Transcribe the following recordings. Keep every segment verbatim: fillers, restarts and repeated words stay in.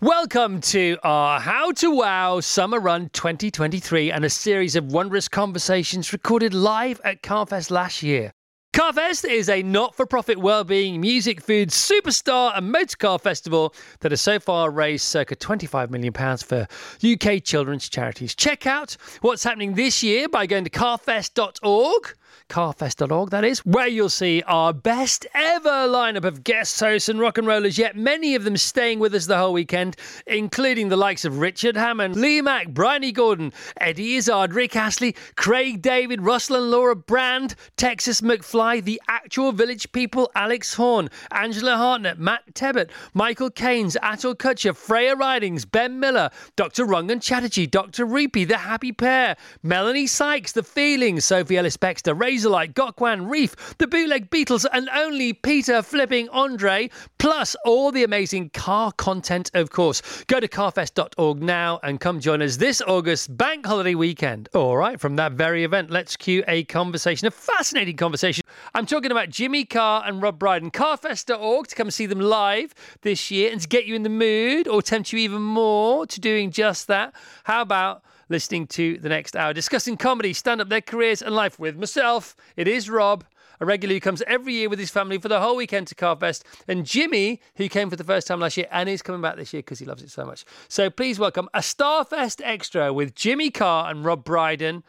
Welcome to our How to Wow Summer Run twenty twenty-three and a series of wondrous conversations recorded live at CarFest last year. CarFest is a not-for-profit wellbeing, music, food, superstar and motorcar festival that has so far raised circa twenty-five million pounds for U K children's charities. Check out what's happening this year by going to carfest dot org. carfest dot org, that is, where you'll see our best ever lineup of guest hosts and rock and rollers, yet many of them staying with us the whole weekend, including the likes of Richard Hammond, Lee Mack, Bryony Gordon, Eddie Izzard, Rick Astley, Craig David, Russell and Laura Brand, Texas McFly, The Actual Village People, Alex Horne, Angela Hartnett, Matt Tebbett, Michael Caines, Atul Kochhar, Freya Ridings, Ben Miller, Doctor Rangan Chatterjee, Doctor Reapy, The Happy Pair, Melanie Sykes, The Feelings, Sophie Ellis-Bextor, Razorlight, Gokwan, Reef, The Bootleg Beatles and only Peter Flipping Andre, plus all the amazing car content, of course. Go to carfest dot org now and come join us this August bank holiday weekend. All right, from that very event, let's cue a conversation, a fascinating conversation. I'm talking about Jimmy Carr and Rob Brydon. carfest dot org to come see them live this year and to get you in the mood or tempt you even more to doing just that. How about listening to the next hour, discussing comedy, stand-up, their careers and life with myself. It is Rob, a regular who comes every year with his family for the whole weekend to CarFest, and Jimmy, who came for the first time last year and is coming back this year because he loves it so much. So please welcome a Starfest Extra with Jimmy Carr and Rob Brydon.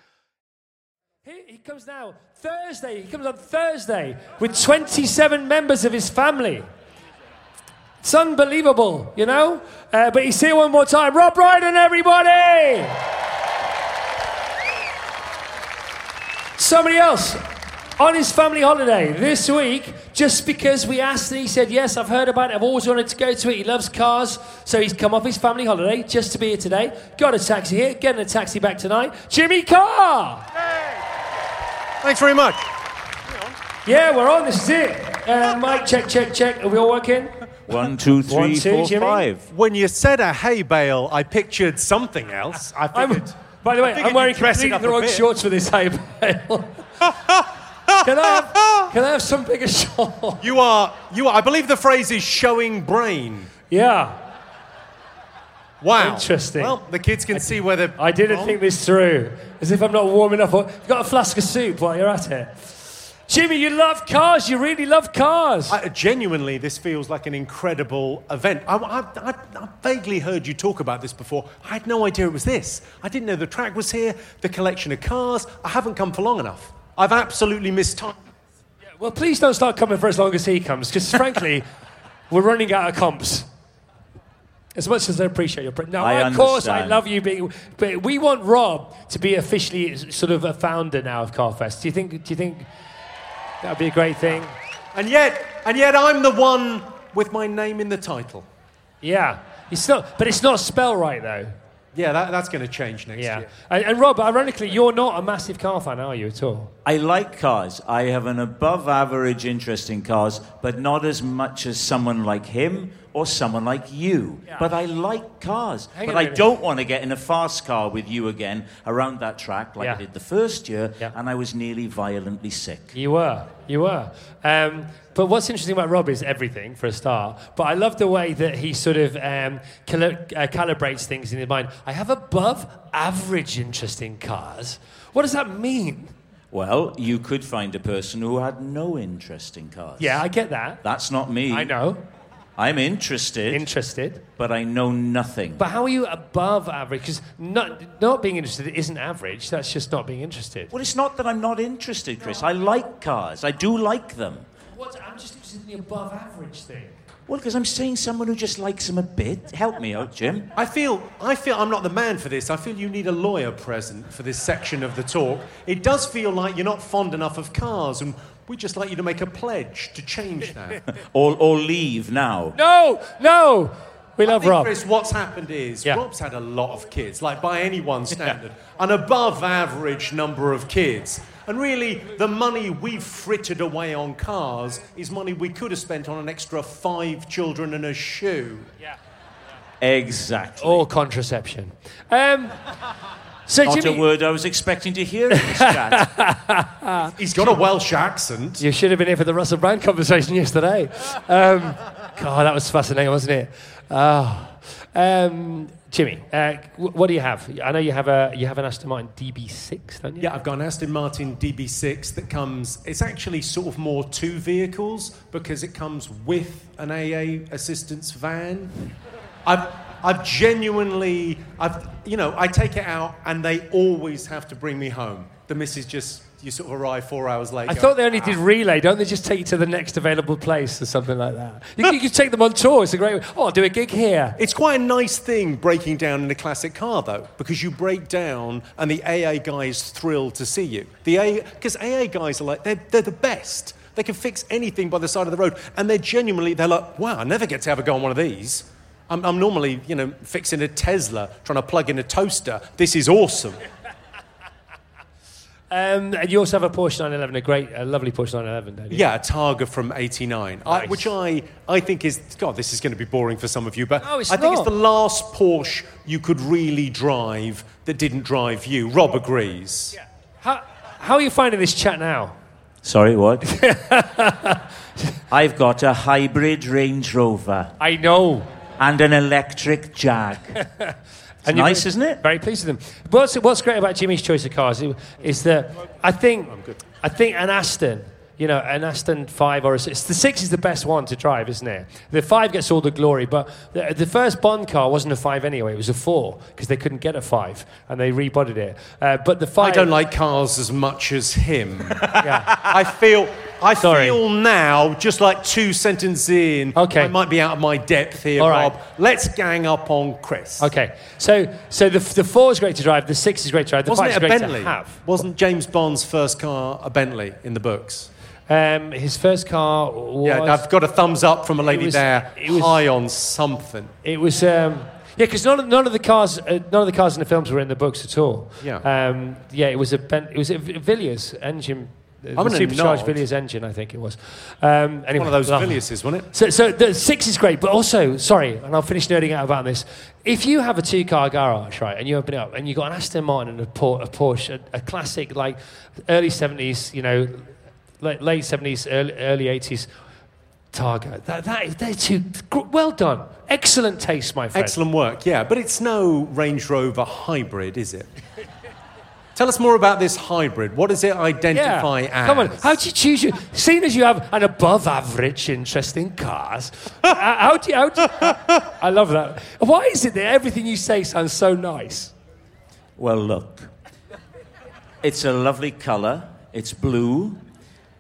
Here he comes now, Thursday. He comes on Thursday with twenty-seven members of his family. It's unbelievable, you know? Uh, but he's here one more time. Rob Brydon, everybody! Somebody else on his family holiday this week, just because we asked and he said, yes, I've heard about it, I've always wanted to go to it, he loves cars, so he's come off his family holiday just to be here today. Got a taxi here, getting a taxi back tonight. Jimmy Carr! Hey! Thanks very much. Yeah, we're on, this is it. Uh, Mike, check, check, check. Are we all working? One, two, three, One, two, four, Jimmy. Five. When you said a hay bale, I pictured something else. I figured... I'm, by the way, I'm wearing completely the wrong shorts for this hay bale. can, I have, can I have some bigger shorts? You are, you are, I believe the phrase is showing brain. Yeah. Wow. Interesting. Well, the kids can I, see where they're I didn't wrong. think this through. As if I'm not warm enough. You've got a flask of soup while you're at it. Jimmy, you love cars. You really love cars. I, genuinely, this feels like an incredible event. I, I, I, I vaguely heard you talk about this before. I had no idea it was this. I didn't know the track was here, the collection of cars. I haven't come for long enough. I've absolutely missed time. Yeah, well, please don't start coming for as long as he comes, because frankly, we're running out of comps. As much as I appreciate your... Pre- no, I of course, understand. I love you being... But we want Rob to be officially sort of a founder now of CarFest. Do you think? Do you think... That would be a great thing. And yet, and yet I'm the one with my name in the title. Yeah. It's not, but it's not spell right, though. Yeah, that, that's going to change next yeah. year. And, and Rob, ironically, you're not a massive car fan, are you, at all? I like cars. I have an above-average interest in cars, but not as much as someone like him or someone like you. Yeah. But I like cars. Hang but I minute. don't want to get in a fast car with you again around that track like yeah. I did the first year, yeah. and I was nearly violently sick. You were. You were. Um, but what's interesting about Rob is everything, for a start. But I love the way that he sort of um, cal- uh, calibrates things in his mind. I have above-average interest in cars. What does that mean? Well, you could find a person who had no interest in cars. Yeah, I get that. That's not me. I know. I'm interested. Interested. But I know nothing. But how are you above average? Because not, not being interested isn't average. That's just not being interested. Well, it's not that I'm not interested, Chris. No. I like cars. I do like them. What? I'm just interested in the above average thing. Well, because I'm saying someone who just likes them a bit. Help me out, Jim. I feel, I feel I'm not the man for this. I feel you need a lawyer present for this section of the talk. It does feel like you're not fond enough of cars, and we'd just like you to make a pledge to change that. or, or leave now. No, no. We love I think, Rob. Chris, what's happened is yeah. Rob's had a lot of kids, like by anyone's standard, yeah. an above-average number of kids. And really, the money we've frittered away on cars is money we could have spent on an extra five children and a shoe. Yeah. yeah. Exactly. Or contraception. Um... So Not Jimmy, a word I was expecting to hear in this chat. He's got a Welsh accent. You should have been here for the Russell Brand conversation yesterday. Um, God, that was fascinating, wasn't it? Oh. Um, Jimmy, uh, what do you have? I know you have a you have an Aston Martin D B six, don't you? Yeah, I've got an Aston Martin D B six that comes. It's actually sort of more two vehicles because it comes with an A A assistance van. I've I've genuinely I've you know I take it out and they always have to bring me home. The missus just. You sort of arrive four hours later. I thought they only did relay. Don't they just take you to the next available place or something like that? You, you can take them on tour. It's a great way. Oh, I'll do a gig here. It's quite a nice thing breaking down in a classic car, though, because you break down and the A A guy is thrilled to see you. The Because A A guys are like, they're, they're the best. They can fix anything by the side of the road. And they're genuinely, they're like, wow, I never get to have a go on one of these. I'm, I'm normally, you know, fixing a Tesla, trying to plug in a toaster. This is awesome. Um, and you also have a Porsche nine eleven, a great, a lovely Porsche nine eleven, don't you? Yeah, a Targa from eighty-nine, nice. I, which I, I think is, God, this is going to be boring for some of you, but no, it's I not. think it's the last Porsche you could really drive that didn't drive you. Rob agrees. Yeah. How, how are you finding this chat now? Sorry, what? I've got a hybrid Range Rover. I know. And an electric Jag. It's nice, isn't it? Very pleased with them. What's what's great about Jimmy's choice of cars is that I think I think an Aston, you know, an Aston five or a six. The six is the best one to drive, isn't it? The five gets all the glory, but the, the first Bond car wasn't a five anyway. It was a four because they couldn't get a five and they rebodied it. Uh, but the five. I don't like cars as much as him. Yeah. I feel. I Sorry. feel now, just like two sentences in, okay. I might be out of my depth here, all Rob. Right. Let's gang up on Chris. Okay. So so the the four is great to drive, the six is great to drive, the Wasn't five is great Bentley? to have. Wasn't James Bond's first car a Bentley in the books? Um, his first car was... Yeah, I've got a thumbs up from a lady it was, there, it was, high on something. It was... Um, Yeah, because none of none of the cars, uh, none of the cars in the films were in the books at all. Yeah. Um, yeah, it was a Bentley. It was a Villiers engine... The I'm supercharged Villiers engine, I think it was. Um, anyway, one of those Villierses, wasn't it? So, so the six is great, but also, sorry, and I'll finish nerding out about this. If you have a two-car garage, right, and you open it up, and you've got an Aston Martin and a, Por- a Porsche, a, a classic, like early seventies, you know, late, late seventies, early, early eighties Targa. That, that they're too well done. Excellent taste, my friend. Excellent work, yeah. But it's no Range Rover hybrid, is it? Tell us more about this hybrid. What does it identify yeah. as? Come on, how do you choose your... Seeing as you have an above-average interest in cars, how do you... How do you how, I love that. Why is it that everything you say sounds so nice? Well, look. It's a lovely colour. It's blue.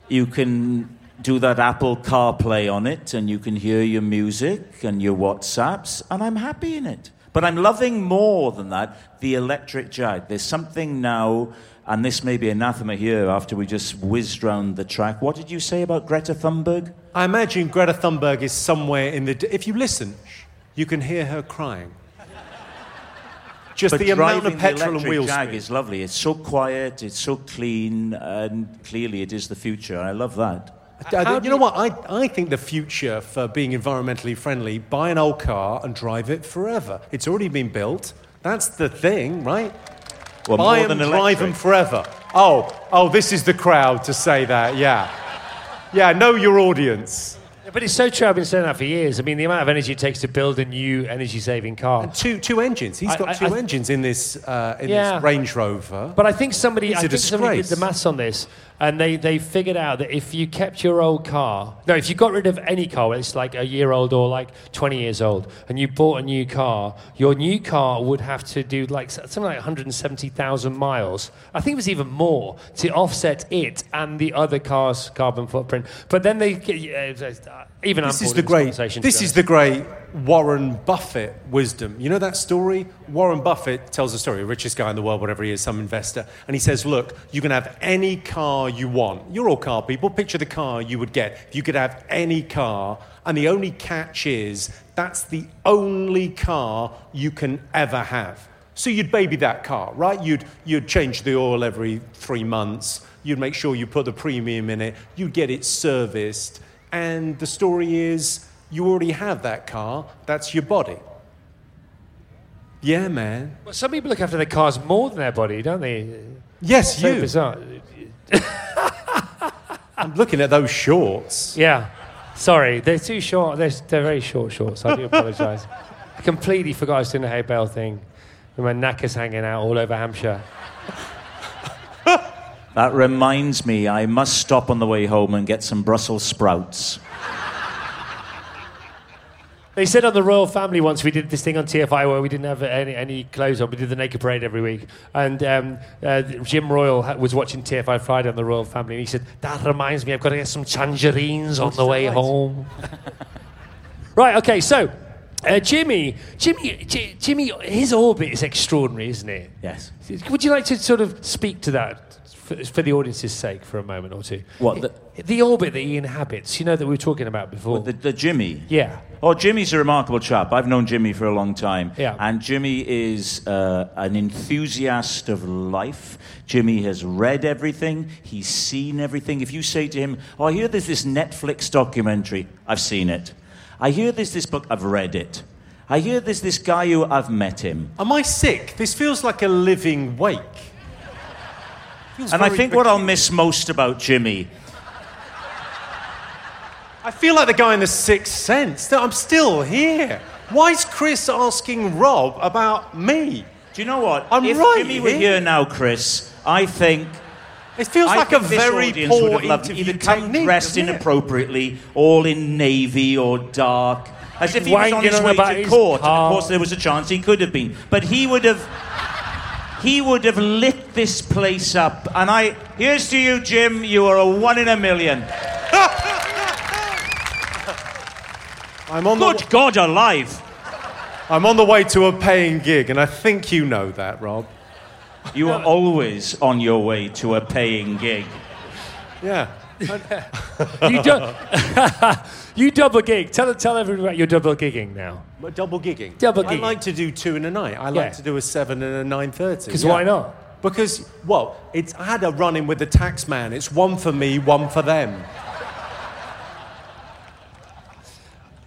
You can do that Apple CarPlay on it, and you can hear your music and your WhatsApps, and I'm happy in it. But I'm loving more than that, the electric Jag. There's something now, and this may be anathema here after we just whizzed round the track. What did you say about Greta Thunberg? I imagine Greta Thunberg is somewhere in the... D- if you listen, you can hear her crying. Just but the amount of petrol and wheels. The electric Jag is lovely. It's so quiet, it's so clean, and clearly it is the future. I love that. Uh, you know what? I, I think the future for being environmentally friendly, buy an old car and drive it forever. It's already been built. That's the thing, right? Well, buy them, drive them forever. Oh, oh, this is the crowd to say that, yeah. Yeah, know your audience. Yeah, but it's so true. I've been saying that for years. I mean, the amount of energy it takes to build a new energy-saving car. And two two engines. He's got I, I, two I th- engines in this uh, in yeah. this Range Rover. But I think somebody, I think somebody did the maths on this. And they, they figured out that if you kept your old car... No, if you got rid of any car, whether it's like a year old or like twenty years old, and you bought a new car, your new car would have to do like something like one hundred seventy thousand miles. I think it was even more to offset it and the other car's carbon footprint. But then they... Uh, even this is the great, conversation. This is the great Warren Buffett wisdom. You know that story? Warren Buffett tells a story, richest guy in the world, whatever he is, some investor. And he says, look, you can have any car you want. You're all car people. Picture the car you would get. You could have any car, and the only catch is that's the only car you can ever have. So you'd baby that car, right? You'd you'd change the oil every three months. You'd make sure you put the premium in it. You'd get it serviced. And the story is you already have that car. That's your body. Yeah, man. Well, some people look after their cars more than their body, don't they? Yes, it's you. So bizarre. I'm looking at those shorts. Yeah. Sorry, they're too short. They're, they're very short shorts. I do apologise. I completely forgot I was doing the hay bale thing with my knackers hanging out all over Hampshire. That reminds me, I must stop on the way home and get some Brussels sprouts. They said on the Royal Family once, we did this thing on T F I where we didn't have any, any clothes on. We did the Naked Parade every week. And um, uh, Jim Royal was watching T F I Friday on the Royal Family. And he said, that reminds me, I've got to get some tangerines on the way home. Right, okay, so uh, Jimmy, Jimmy, J- Jimmy, his orbit is extraordinary, isn't it? Yes. Would you like to sort of speak to that for, for the audience's sake for a moment or two? What? The, the, the orbit that he inhabits, you know, that we were talking about before. The, the Jimmy? Yeah. Oh, Jimmy's a remarkable chap. I've known Jimmy for a long time. Yeah. And Jimmy is uh, an enthusiast of life. Jimmy has read everything. He's seen everything. If you say to him, oh, I hear there's this Netflix documentary. I've seen it. I hear there's this book. I've read it. I hear there's this guy who I've met him. Am I sick? This feels like a living wake. And I think peculiar. What I'll miss most about Jimmy... I feel like the guy in The Sixth Sense. I'm still here. Why is Chris asking Rob about me? Do you know what? I'm if right Jimmy here. Were here now, Chris, I think... It feels I like a very poor interview technique. Come dressed inappropriately, all in navy or dark, as if he was on his way to court. And of course, there was a chance he could have been. But he would have... He would have lit this place up. And I... Here's to you, Jim. You are a one in a million. I'm on Good the w- God alive! I'm on the way to a paying gig, and I think you know that, Rob. You are always on your way to a paying gig. Yeah. you, do- you double gig. Tell tell everyone about your double gigging now. Double gigging? Double gigging. I like to do two in a night. I like yeah. to do a seven and a nine thirty. Because yeah. why not? Because, well, it's, I had a run-in with the tax man. It's one for me, one for them.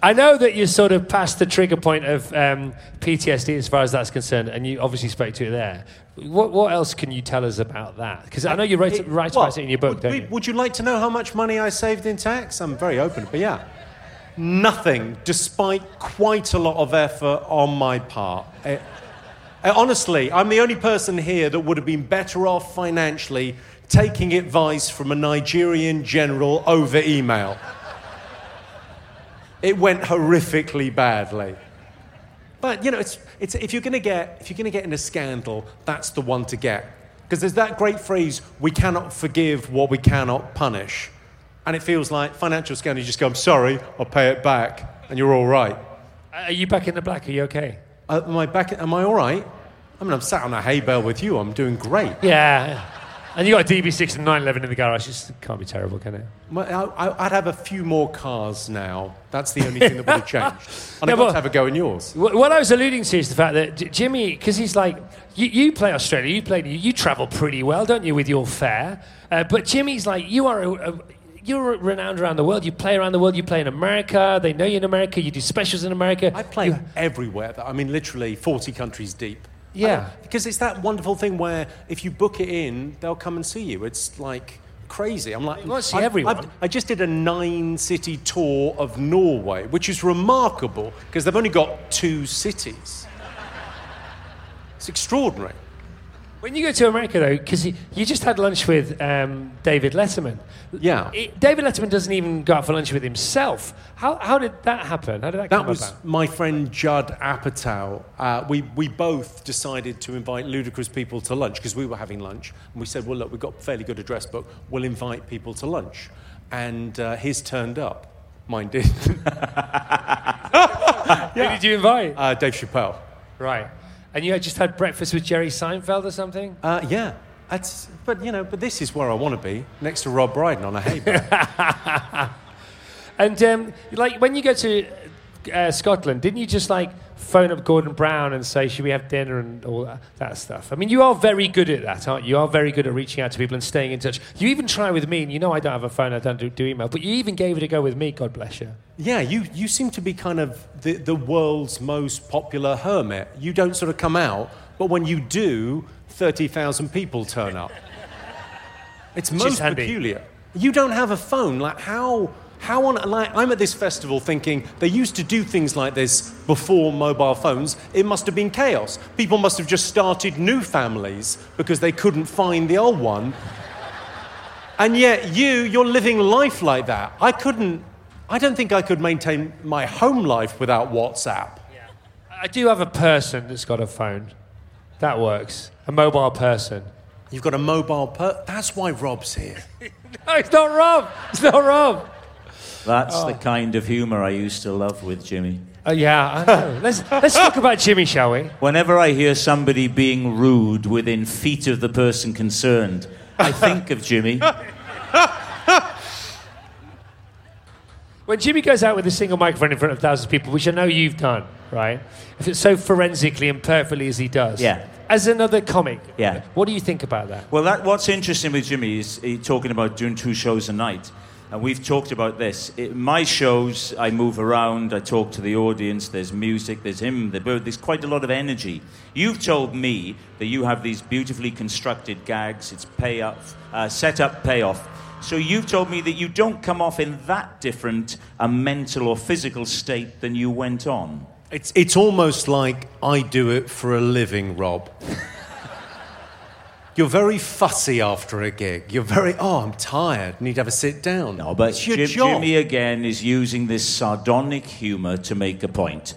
I know that you sort of passed the trigger point of um, P T S D as far as that's concerned, and you obviously spoke to it there. What what else can you tell us about that? Because I know you write, it, write well, about it in your book, would, don't we, you? Would you like to know how much money I saved in tax? I'm very open, but yeah. Nothing, despite quite a lot of effort on my part. It, honestly, I'm the only person here that would have been better off financially taking advice from a Nigerian general over email. It went horrifically badly. But, you know, it's it's if you're going to get if you're going to get in a scandal, that's the one to get. Because there's that great phrase, we cannot forgive what we cannot punish. And it feels like financial scandal, you just go, I'm sorry, I'll pay it back, and you're all right. Are you back in the black? Are you okay? Uh, am I back? Am I all right? I mean, I'm sat on a hay bale with you. I'm doing great. Yeah. And you got a D B six and nine eleven in the garage. It can't be terrible, can it? I'd have a few more cars now. That's the only thing that would have changed. And no, I'd got to have a go in yours. What I was alluding to is the fact that Jimmy, because he's like, you, you play Australia, you play, you travel pretty well, don't you, with your fare? Uh, but Jimmy's like, you are a, a, you're renowned around the world. You play around the world. You play in America. They know you in America. You do specials in America. I play you... everywhere. I mean, literally forty countries deep. Yeah, because it's that wonderful thing where if you book it in, they'll come and see you. It's like crazy. I'm like, you see I, everyone. I, I just did a nine-city tour of Norway, which is remarkable because they've only got two cities. It's extraordinary. When you go to America, though, because you just had lunch with um, David Letterman. Yeah. It, David Letterman doesn't even go out for lunch with himself. How how did that happen? How did that, that come about? That was my friend Judd Apatow. Uh, we, we both decided to invite ludicrous people to lunch because we were having lunch. And we said, well, look, we've got a fairly good address book. We'll invite people to lunch. And uh, his turned up. Mine did. yeah. Who did you invite? Uh, Dave Chappelle. Right. And you had just had breakfast with Jerry Seinfeld or something? Uh, yeah. That's, but, you know, but this is where I want to be, next to Rob Brydon on a hay bale. And, um, like, when you go to uh, Scotland, didn't you just, like, phone up Gordon Brown and say, should we have dinner and all that, that stuff? I mean, you are very good at that, aren't you? You are very good at reaching out to people and staying in touch. You even try with me, and you know I don't have a phone, I don't do, do email, but you even gave it a go with me, God bless you. Yeah, you, you seem to be kind of the, the world's most popular hermit. You don't sort of come out, but when you do, thirty thousand people turn up. It's most peculiar. You don't have a phone. Like, how... How on, like, I'm at this festival thinking they used to do things like this before mobile phones. It must have been chaos. People must have just started new families because they couldn't find the old one. And yet you, you're living life like that. I couldn't, I don't think I could maintain my home life without WhatsApp. Yeah. I do have a person that's got a phone. That works. A mobile person. You've got a mobile per... That's why Rob's here. No, it's not Rob. It's not Rob. That's oh. the kind of humour I used to love with Jimmy. Oh, yeah, I know. let's, let's talk about Jimmy, shall we? Whenever I hear somebody being rude within feet of the person concerned, I think of Jimmy. When Jimmy goes out with a single microphone in front of thousands of people, which I know you've done, right? If it's so forensically and perfectly as he does. Yeah. As another comic, yeah. What do you think about that? Well, that, what's interesting with Jimmy is he's talking about doing two shows a night. And we've talked about this. It, my shows, I move around, I talk to the audience, there's music, there's him, there's quite a lot of energy. You've told me that you have these beautifully constructed gags, it's payoff, uh, set up, payoff. So you've told me that you don't come off in that different a mental or physical state than you went on. It's, it's almost like I do it for a living, Rob. You're very fussy after a gig. You're very, oh, I'm tired, need to have a sit down. No, but it's your Jim, job. Jimmy, again, is using this sardonic humour to make a point.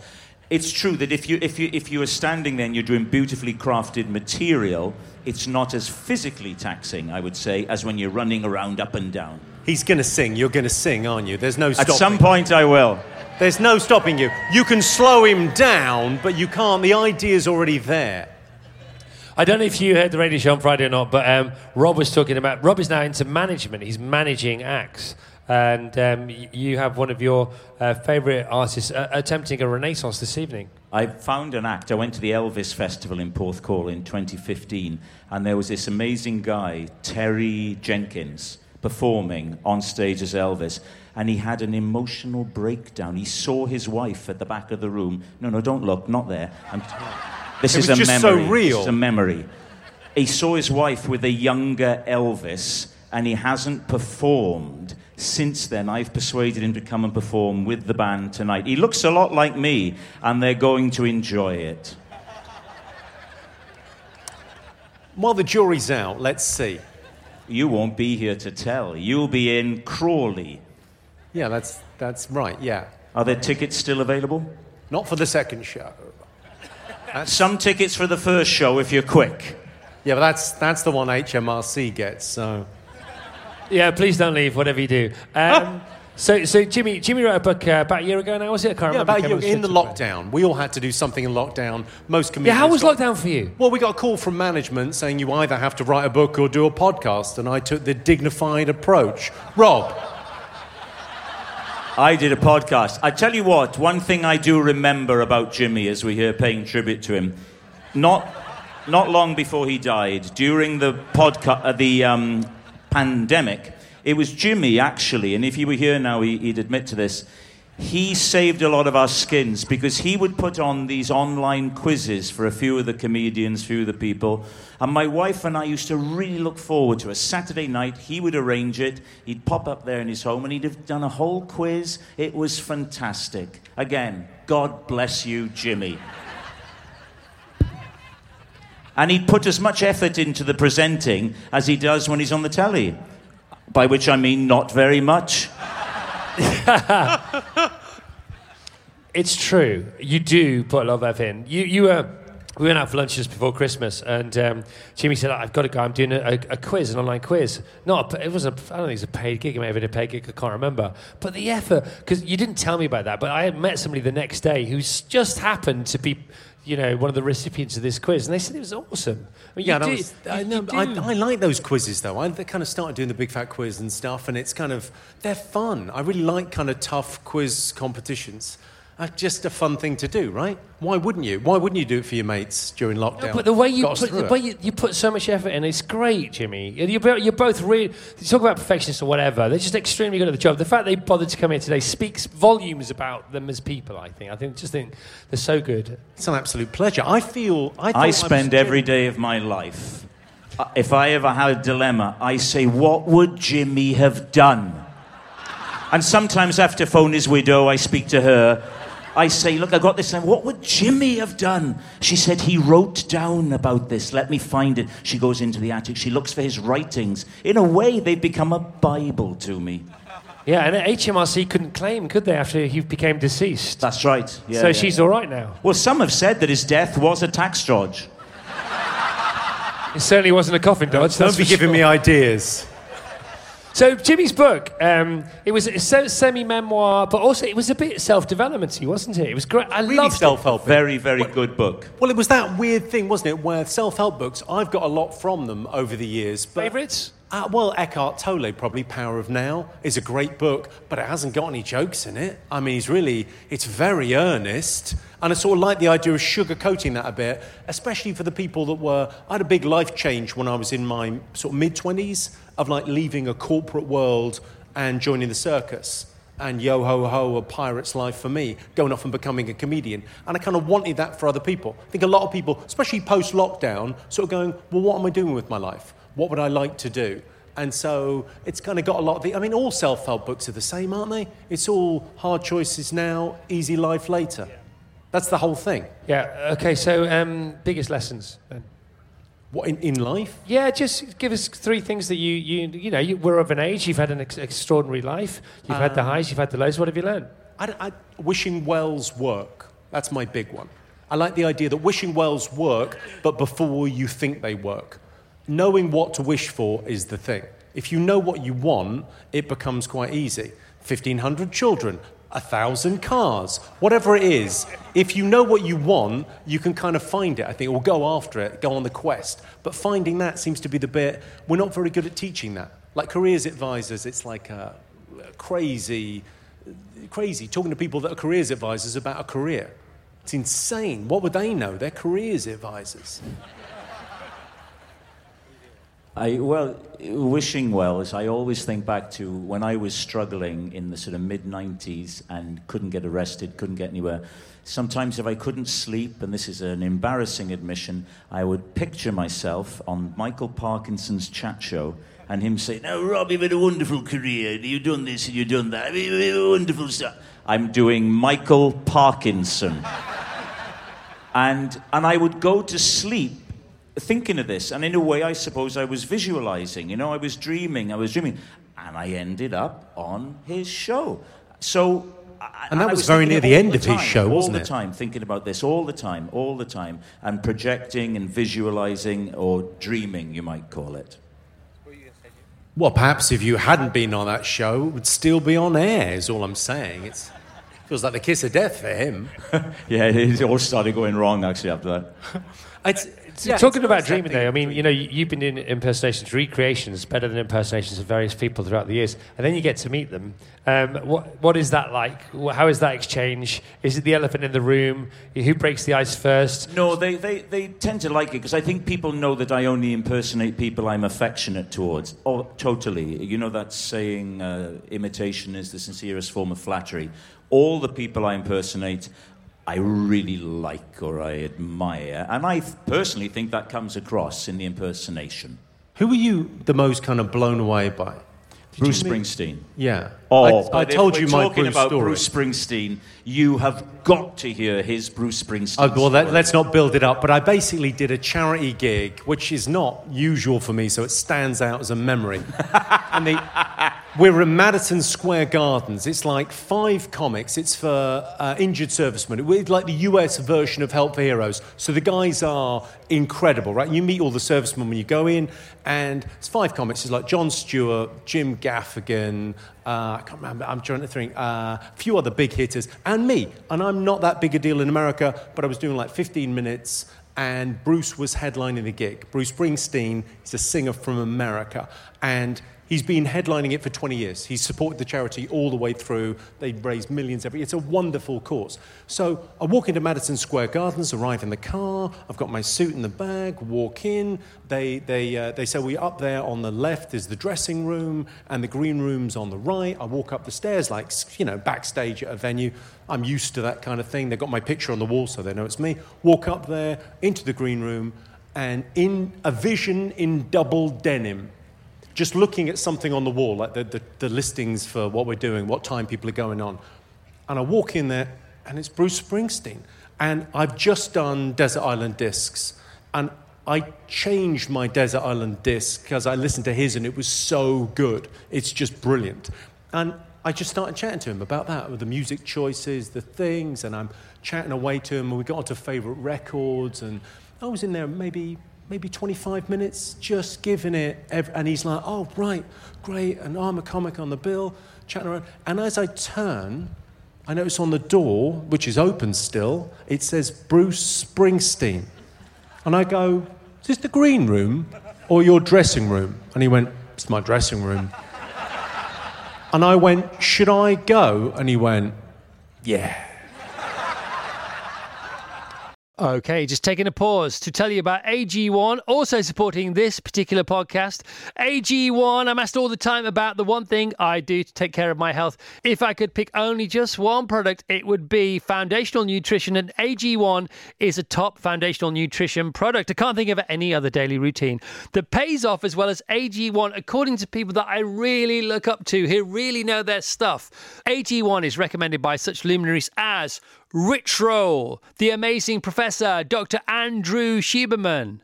It's true that if you if you, if you are standing there and you're doing beautifully crafted material, it's not as physically taxing, I would say, as when you're running around up and down. He's going to sing. You're going to sing, aren't you? There's no stopping. At some point, I will. There's no stopping you. You can slow him down, but you can't. The idea's already there. I don't know if you heard the radio show on Friday or not, but um, Rob was talking about... Rob is now into management. He's managing acts. And um, you have one of your uh, favourite artists uh, attempting a renaissance this evening. I found an act. I went to the Elvis Festival in Porthcawl in twenty fifteen, and there was this amazing guy, Terry Jenkins, performing on stage as Elvis, and he had an emotional breakdown. He saw his wife at the back of the room. No, no, don't look. Not there. I'm... This is a memory. It was just so real. It's a memory. He saw his wife with a younger Elvis, and he hasn't performed since then. I've persuaded him to come and perform with the band tonight. He looks a lot like me, and they're going to enjoy it. While the jury's out, let's see. You won't be here to tell. You'll be in Crawley. Yeah, that's that's right, yeah. Are there tickets still available? Not for the second show. That's... Some tickets for the first show if you're quick. Yeah, but that's that's the one H M R C gets, so... Yeah, please don't leave, whatever you do. Um, so so Jimmy Jimmy wrote a book uh, about a year ago now, was it? I can't yeah, remember. About a year, in the lockdown. We all had to do something in lockdown. Most comedians... Yeah, how was got... lockdown for you? Well, we got a call from management saying you either have to write a book or do a podcast, and I took the dignified approach. Rob... I did a podcast. I tell you what, one thing I do remember about Jimmy as we're here paying tribute to him, not not long before he died, during the podca- uh, the um, pandemic, it was Jimmy, actually, and if he were here now, he, he'd admit to this, he saved a lot of our skins because he would put on these online quizzes for a few of the comedians, few of the people, and my wife and I used to really look forward to a Saturday night. He would arrange it. He'd pop up there in his home, and he'd have done a whole quiz. It was fantastic. Again, God bless you, Jimmy. And he'd put as much effort into the presenting as he does when he's on the telly, by which I mean not very much. It's true. You do put a lot of effort in. You, you were... We went out for lunch just before Christmas, and um, Jimmy said, I've got to go, I'm doing a, a, a quiz, an online quiz. Not a, it wasn't, a, I don't think it was a paid gig, it may have been a paid gig, I can't remember. But the effort, because you didn't tell me about that, but I had met somebody the next day who's just happened to be, you know, one of the recipients of this quiz, and they said it was awesome. I mean, yeah, do, was, you, I, no, I, I like those quizzes, though. I kind of started doing the Big Fat Quiz and stuff, and it's kind of, they're fun. I really like kind of tough quiz competitions. Uh, just a fun thing to do, right? Why wouldn't you? Why wouldn't you do it for your mates during lockdown? No, but the way you Got put, the way you, you put so much effort in, it's great, Jimmy. You're, you're both really... You talk about perfectionists or whatever. They're just extremely good at the job. The fact they bothered to come here today speaks volumes about them as people, I think. I think just think they're so good. It's an absolute pleasure. I feel... I, I spend I every day of my life... Uh, if I ever had a dilemma, I say, what would Jimmy have done? And sometimes after phone his widow, I speak to her. I say, look, I got this. What would Jimmy have done? She said, he wrote down about this. Let me find it. She goes into the attic. She looks for his writings. In a way, they've become a Bible to me. Yeah, and H M R C couldn't claim, could they, after he became deceased? That's right. Yeah, so yeah, she's yeah. all right now. Well, some have said that his death was a tax dodge. It certainly wasn't a coffin dodge. Don't be giving sure. me ideas. So Jimmy's book, um, it was a semi-memoir, but also it was a bit self-development-y, wasn't it? It was great. I really loved self-help. It. Very, very well, good book. Well, it was that weird thing, wasn't it, where self-help books, I've got a lot from them over the years. Favourites? Uh, well, Eckhart Tolle, probably, Power of Now, is a great book, but it hasn't got any jokes in it. I mean, he's really, it's very earnest. And I sort of like the idea of sugarcoating that a bit, especially for the people that were... I had a big life change when I was in my sort of mid-twenties of, like, leaving a corporate world and joining the circus. And yo-ho-ho, a pirate's life for me, going off and becoming a comedian. And I kind of wanted that for other people. I think a lot of people, especially post-lockdown, sort of going, well, what am I doing with my life? What would I like to do? And so it's kind of got a lot of the... I mean, all self-help books are the same, aren't they? It's all hard choices now, easy life later. Yeah. That's the whole thing. Yeah, OK, so um, biggest lessons, then? What, in, in life? Yeah, just give us three things that you... You, you know, you, we're of an age, you've had an ex- extraordinary life, you've um, had the highs, you've had the lows, what have you learned? I, I, wishing Wells work, that's my big one. I like the idea that wishing Wells work, but before you think they work. Knowing what to wish for is the thing. If you know what you want, it becomes quite easy. fifteen hundred children, one thousand cars, whatever it is. If you know what you want, you can kind of find it, I think, or go after it, go on the quest. But finding that seems to be the bit... We're not very good at teaching that. Like careers advisors, it's like a crazy... Crazy, talking to people that are careers advisors about a career. It's insane. What would they know? They're careers advisors. I, well, wishing well is I always think back to when I was struggling in the sort of mid-nineties and couldn't get arrested, couldn't get anywhere. Sometimes if I couldn't sleep, and this is an embarrassing admission, I would picture myself on Michael Parkinson's chat show and him saying, "Now, Rob, you've had a wonderful career. You've done this and you've done that. Wonderful stuff." I'm doing Michael Parkinson. and And I would go to sleep thinking of this, and in a way, I suppose I was visualizing, you know, I was dreaming, I was dreaming, and I ended up on his show. So, and, and that was, was very near the end the of time, his show, wasn't it? All the time, thinking about this, all the time, all the time, and projecting and visualizing or dreaming, you might call it. Well, perhaps if you hadn't been on that show, it would still be on air, is all I'm saying. It's. Feels like the kiss of death for him. Yeah, it all started going wrong, actually, after that. It's, it's, yeah, talking it's about dreaming, though, I mean, you know, you've been in impersonations, recreations, better than impersonations of various people throughout the years, and then you get to meet them. Um, what What is that like? How is that exchange? Is it the elephant in the room? Who breaks the ice first? No, they, they, they tend to like it, because I think people know that I only impersonate people I'm affectionate towards. Oh, totally. You know that saying, uh, imitation is the sincerest form of flattery. All the people I impersonate, I really like or I admire. And I th- personally think that comes across in the impersonation. Who were you the most kind of blown away by? Did Bruce Springsteen. Yeah. Oh, I, I told you my Bruce story. Talking about Bruce Springsteen, you have got to hear his Bruce Springsteen oh, well, let, let's not build it up, but I basically did a charity gig, which is not usual for me, so it stands out as a memory. and the... We're in Madison Square Gardens. It's like five comics. It's for uh, injured servicemen. It's like the U S version of Help for Heroes. So the guys are incredible, right? You meet all the servicemen when you go in, and it's five comics. It's like Jon Stewart, Jim Gaffigan, uh, I can't remember, I'm trying to think, uh, a few other big hitters, and me. And I'm not that big a deal in America, but I was doing like fifteen minutes, and Bruce was headlining the gig. Bruce Springsteen is a singer from America, and... He's been headlining it for twenty years. He's supported the charity all the way through. They've raised millions every year. It's a wonderful cause. So I walk into Madison Square Gardens, arrive in the car. I've got my suit in the bag, walk in. They they uh, they say, we're up there on the left is the dressing room and the green room's on the right. I walk up the stairs like, you know, backstage at a venue. I'm used to that kind of thing. They've got my picture on the wall, so they know it's me. Walk up there, into the green room, and in a vision in double denim. just looking at something on the wall, like the, the, the listings for what we're doing, what time people are going on. And I walk in there, and it's Bruce Springsteen. And I've just done Desert Island Discs. And I changed my Desert Island Disc because I listened to his, and it was so good. It's just brilliant. And I just started chatting to him about that, with the music choices, the things, and I'm chatting away to him, and we got onto favourite records, and I was in there maybe maybe twenty-five minutes, just giving it, every, and he's like, oh, right, great, and oh, I'm a comic on the bill, chatting around. And as I turn, I notice on the door, which is open still, it says Bruce Springsteen. And I go, is this the green room or your dressing room? And he went, it's my dressing room. And I went, should I go? And he went, yeah. Okay, just taking a pause to tell you about A G one, also supporting this particular podcast. A G one, I'm asked all the time about the one thing I do to take care of my health. If I could pick only just one product, it would be foundational nutrition, and A G one is a top foundational nutrition product. I can't think of any other daily routine that pays off as well as A G one, according to people that I really look up to, who really know their stuff. A G one is recommended by such luminaries as Rich Roll, the amazing Professor Doctor Andrew Shuberman,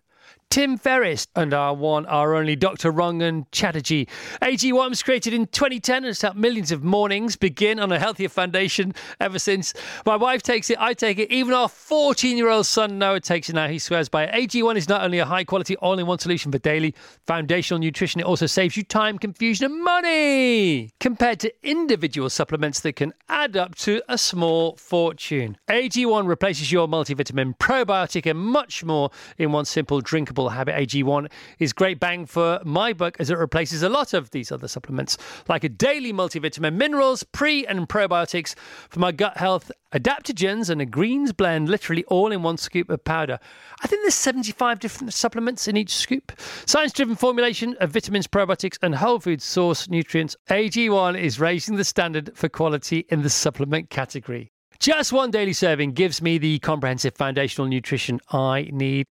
Tim Ferriss, and our one, our only Doctor Rangan Chatterjee. A G one was created in twenty ten and has helped millions of mornings begin on a healthier foundation ever since. My wife takes it, I take it, even our fourteen-year-old son Noah takes it now. He swears by it. A G one is not only a high-quality all-in-one solution for daily foundational nutrition, it also saves you time, confusion, and money compared to individual supplements that can add up to a small fortune. A G one replaces your multivitamin, probiotic, and much more in one simple drinkable habit. A G one is great bang for my buck as it replaces a lot of these other supplements like a daily multivitamin, minerals, pre and probiotics for my gut health, adaptogens, and a greens blend, literally all in one scoop of powder. I think there's seventy-five different supplements in each scoop. Science-driven formulation of vitamins, probiotics, and whole food source nutrients. A G one is raising the standard for quality in the supplement category. Just one daily serving gives me the comprehensive foundational nutrition I need.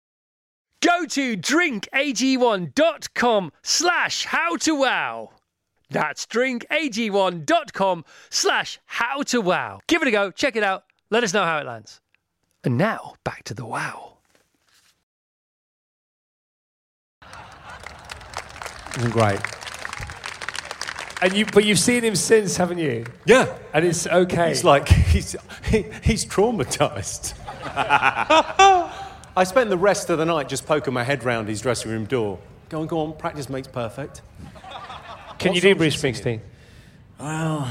Go to drink A G one dot com slash howtowow. That's drink A G one dot com slash howtowow. Give it a go. Check it out. Let us know how it lands. And now, back to the wow. Great. And you, but you've seen him since, haven't you? Yeah. And it's okay. It's like he's, he, he's traumatised. I spent the rest of the night just poking my head round his dressing room door. Go on, go on, practice makes perfect. Can what you do Bruce Springsteen? Well...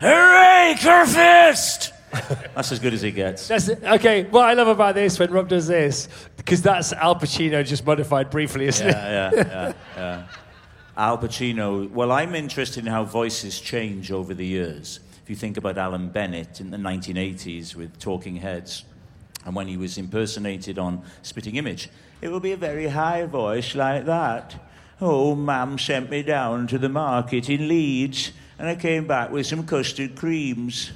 Hooray, CarFest! That's as good as it gets. That's, okay, what I love about this, when Rob does this, because that's Al Pacino just modified briefly, isn't yeah, it? Yeah, yeah, yeah. Al Pacino. Well, I'm interested in how voices change over the years. If you think about Alan Bennett in the nineteen eighties with Talking Heads, and when he was impersonated on Spitting Image, it will be a very high voice like that. Oh, Mum sent me down to the market in Leeds, and I came back with some custard creams.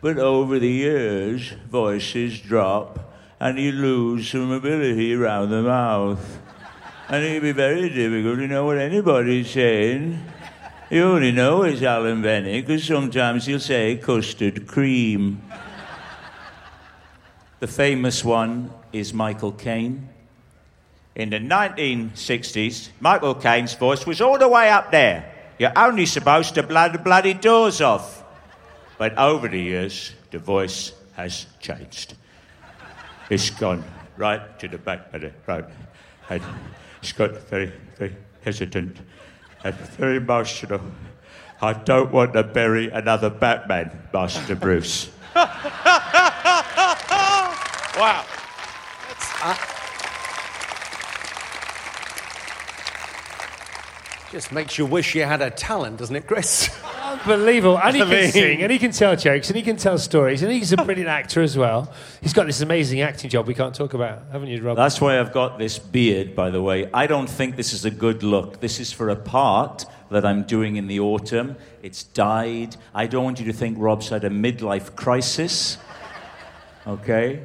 But over the years, voices drop, and you lose some ability around the mouth. And it'd be very difficult to know what anybody's saying. You only know it's Alan Bennett, because sometimes he'll say custard cream. The famous one is Michael Caine. In the nineteen sixties, Michael Caine's voice was all the way up there. You're only supposed to blow the bloody doors off. But over the years, the voice has changed. It's gone right to the back of the throat. And it's got very, very hesitant and very emotional. I don't want to bury another Batman, Master Bruce. Wow. That's, uh... just makes you wish you had a talent, doesn't it, Chris? Unbelievable. And he I mean... can sing, and he can tell jokes, and he can tell stories, and he's a brilliant actor as well. He's got this amazing acting job we can't talk about, haven't you, Rob? That's why I've got this beard, by the way. I don't think this is a good look. This is for a part that I'm doing in the autumn. It's dyed. I don't want you to think Rob's had a midlife crisis. Okay?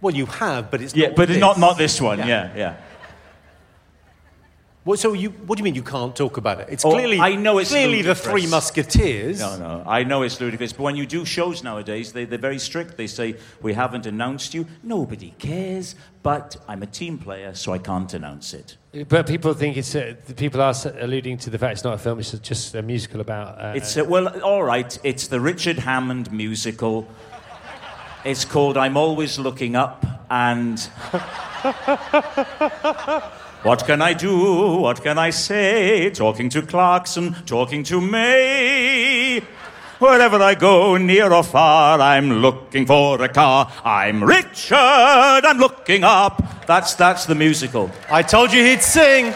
Well, you have, but it's yeah, not but this. Not, not this one, yeah, yeah. yeah. Well, so you, what do you mean you can't talk about it? It's oh, clearly, I know it's clearly the Three Musketeers. No, no, I know it's ludicrous. But when you do shows nowadays, they, they're very strict. They say, we haven't announced you. Nobody cares, but I'm a team player, so I can't announce it. But people think it's... Uh, people are alluding to the fact it's not a film, it's just a musical about... Uh, it's a, Well, all right, it's the Richard Hammond musical. It's called I'm Always Looking Up, and... What can I do? What can I say? Talking to Clarkson, talking to May. Wherever I go, near or far, I'm looking for a car. I'm Richard, I'm looking up. That's that's the musical. I told you he'd sing.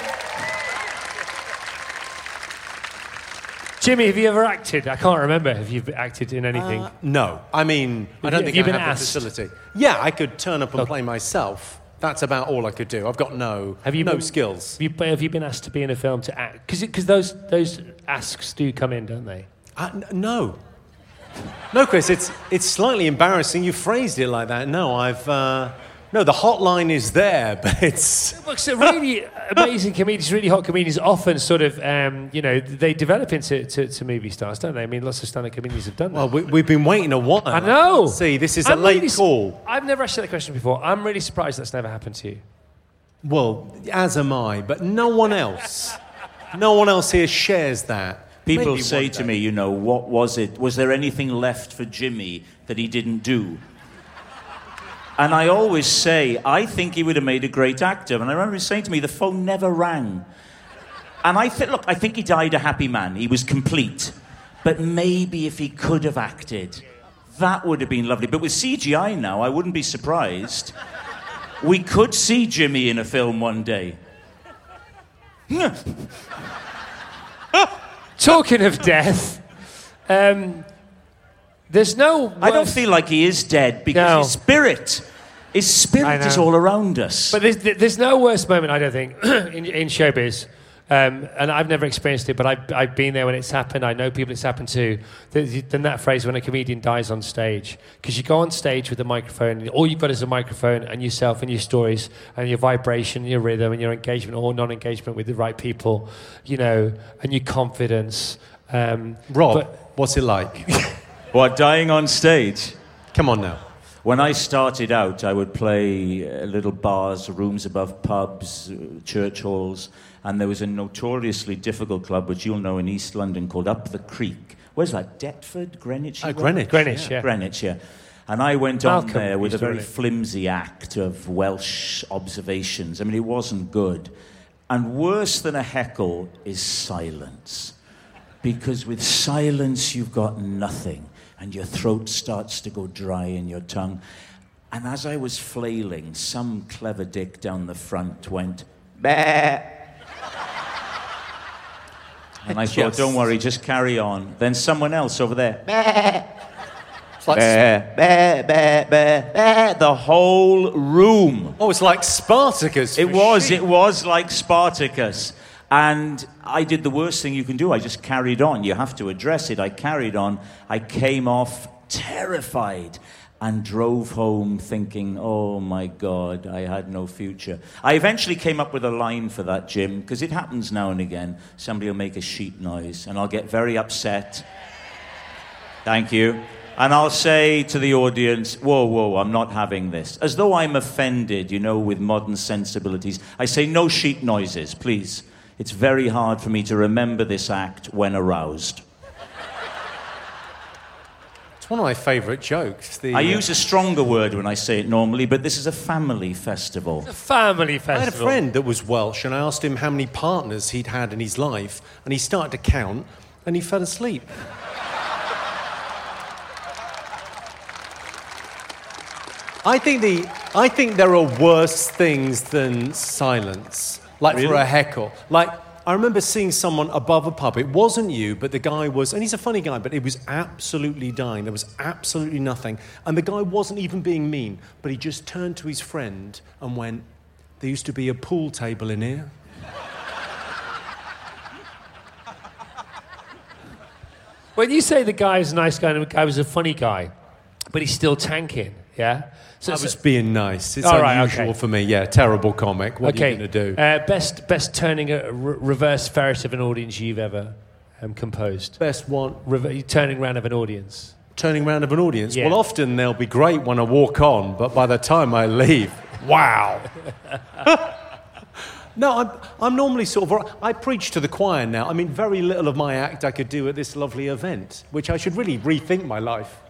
Jimmy, have you ever acted? I can't remember if you've acted in anything. Uh, no. I mean, I don't think I have the facility. Yeah, I could turn up and okay. play myself. That's about all I could do. I've got no have you no been, skills. Have you, have you been asked to be in a film to act? Because those those asks do come in, don't they? Uh, n- no. No, Chris, it's it's slightly embarrassing. You phrased it like that. No, I've... Uh, no, the hotline is there, but it's... So really amazing comedians, really hot comedians often sort of, um, you know, they develop into to, to movie stars, don't they? I mean, lots of stand-up comedians have done that. Well, we, we've been waiting a while. I know. See, this is I'm a late really, call. I've never asked you that question before. I'm really surprised that's never happened to you. Well, as am I, but no one else. No one else here shares that. People Maybe say to me, you know, what was it? Was there anything left for Jimmy that he didn't do? And I always say, I think he would have made a great actor. And I remember him saying to me, the phone never rang. And I think, look, I think he died a happy man. He was complete. But maybe if he could have acted, that would have been lovely. But with C G I now, I wouldn't be surprised. We could see Jimmy in a film one day. Talking of death... Um, There's no... Worth... I don't feel like he is dead because no. his spirit, his spirit is all around us. But there's, there's no worse moment, I don't think, in, in showbiz. Um, and I've never experienced it, but I've, I've been there when it's happened. I know people it's happened to. Then that phrase, when a comedian dies on stage. Because you go on stage with a microphone, and all you've got is a microphone and yourself and your stories and your vibration, your rhythm and your engagement or non-engagement with the right people, you know, and your confidence. Um, Rob, but... what's it like? What, dying on stage? Come on now. When I started out, I would play uh, little bars, rooms above pubs, uh, church halls, and there was a notoriously difficult club, which you'll know in East London, called Up the Creek. Where's that? Deptford? Greenwich? Uh, Greenwich. Greenwich, yeah. yeah. Greenwich, yeah. And I went Malcolm, on there with a very flimsy act of Welsh observations. I mean, it wasn't good. And worse than a heckle is silence. Because with silence, you've got nothing. And your throat starts to go dry in your tongue. And as I was flailing, some clever dick down the front went, bah! And I thought, don't worry, just carry on. Then someone else over there, bah! Like bah, bah, bah, bah, bah, the whole room. Oh, it's like Spartacus. It was, sheep. It was like Spartacus. And I did the worst thing you can do. I just carried on. You have to address it. I carried on. I came off terrified and drove home thinking, oh, my God, I had no future. I eventually came up with a line for that, Jim, because it happens now and again. Somebody will make a sheep noise, and I'll get very upset. Thank you. And I'll say to the audience, whoa, whoa, I'm not having this. As though I'm offended, you know, with modern sensibilities. I say, no sheep noises, please. It's very hard for me to remember this act when aroused. It's one of my favourite jokes. The, I use a stronger word when I say it normally, but this is a family festival. It's a family festival. I had a friend that was Welsh, and I asked him how many partners he'd had in his life, and he started to count, and he fell asleep. I think the, I think there are worse things than silence. Like, really? For a heckle. Like, I remember seeing someone above a pub. It wasn't you, but the guy was... And he's a funny guy, but it was absolutely dying. There was absolutely nothing. And the guy wasn't even being mean, but he just turned to his friend and went, there used to be a pool table in here. When you say the guy was a nice guy and the guy was a funny guy, but he's still tanking... Yeah? So, I was so, being nice. It's oh, unusual right, okay. for me. Yeah, terrible comic. What okay. are you going to do? Uh, best best turning a re- reverse ferret of an audience you've ever um, composed. Best one? Rever- turning round of an audience. Turning round of an audience? Yeah. Well, often they'll be great when I walk on, but by the time I leave, wow. No, I'm, I'm normally sort of... I preach to the choir now. I mean, very little of my act I could do at this lovely event, which I should really rethink my life.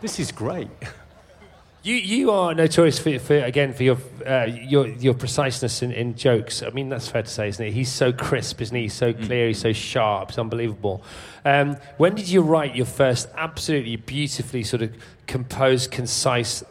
This is great. You you are notorious for, for again for your uh, your your preciseness in, in jokes. I mean, that's fair to say, isn't it? He's so crisp, isn't he? He's so clear, he's so sharp. It's unbelievable. Um, when did you write your first absolutely beautifully sort of composed, concise,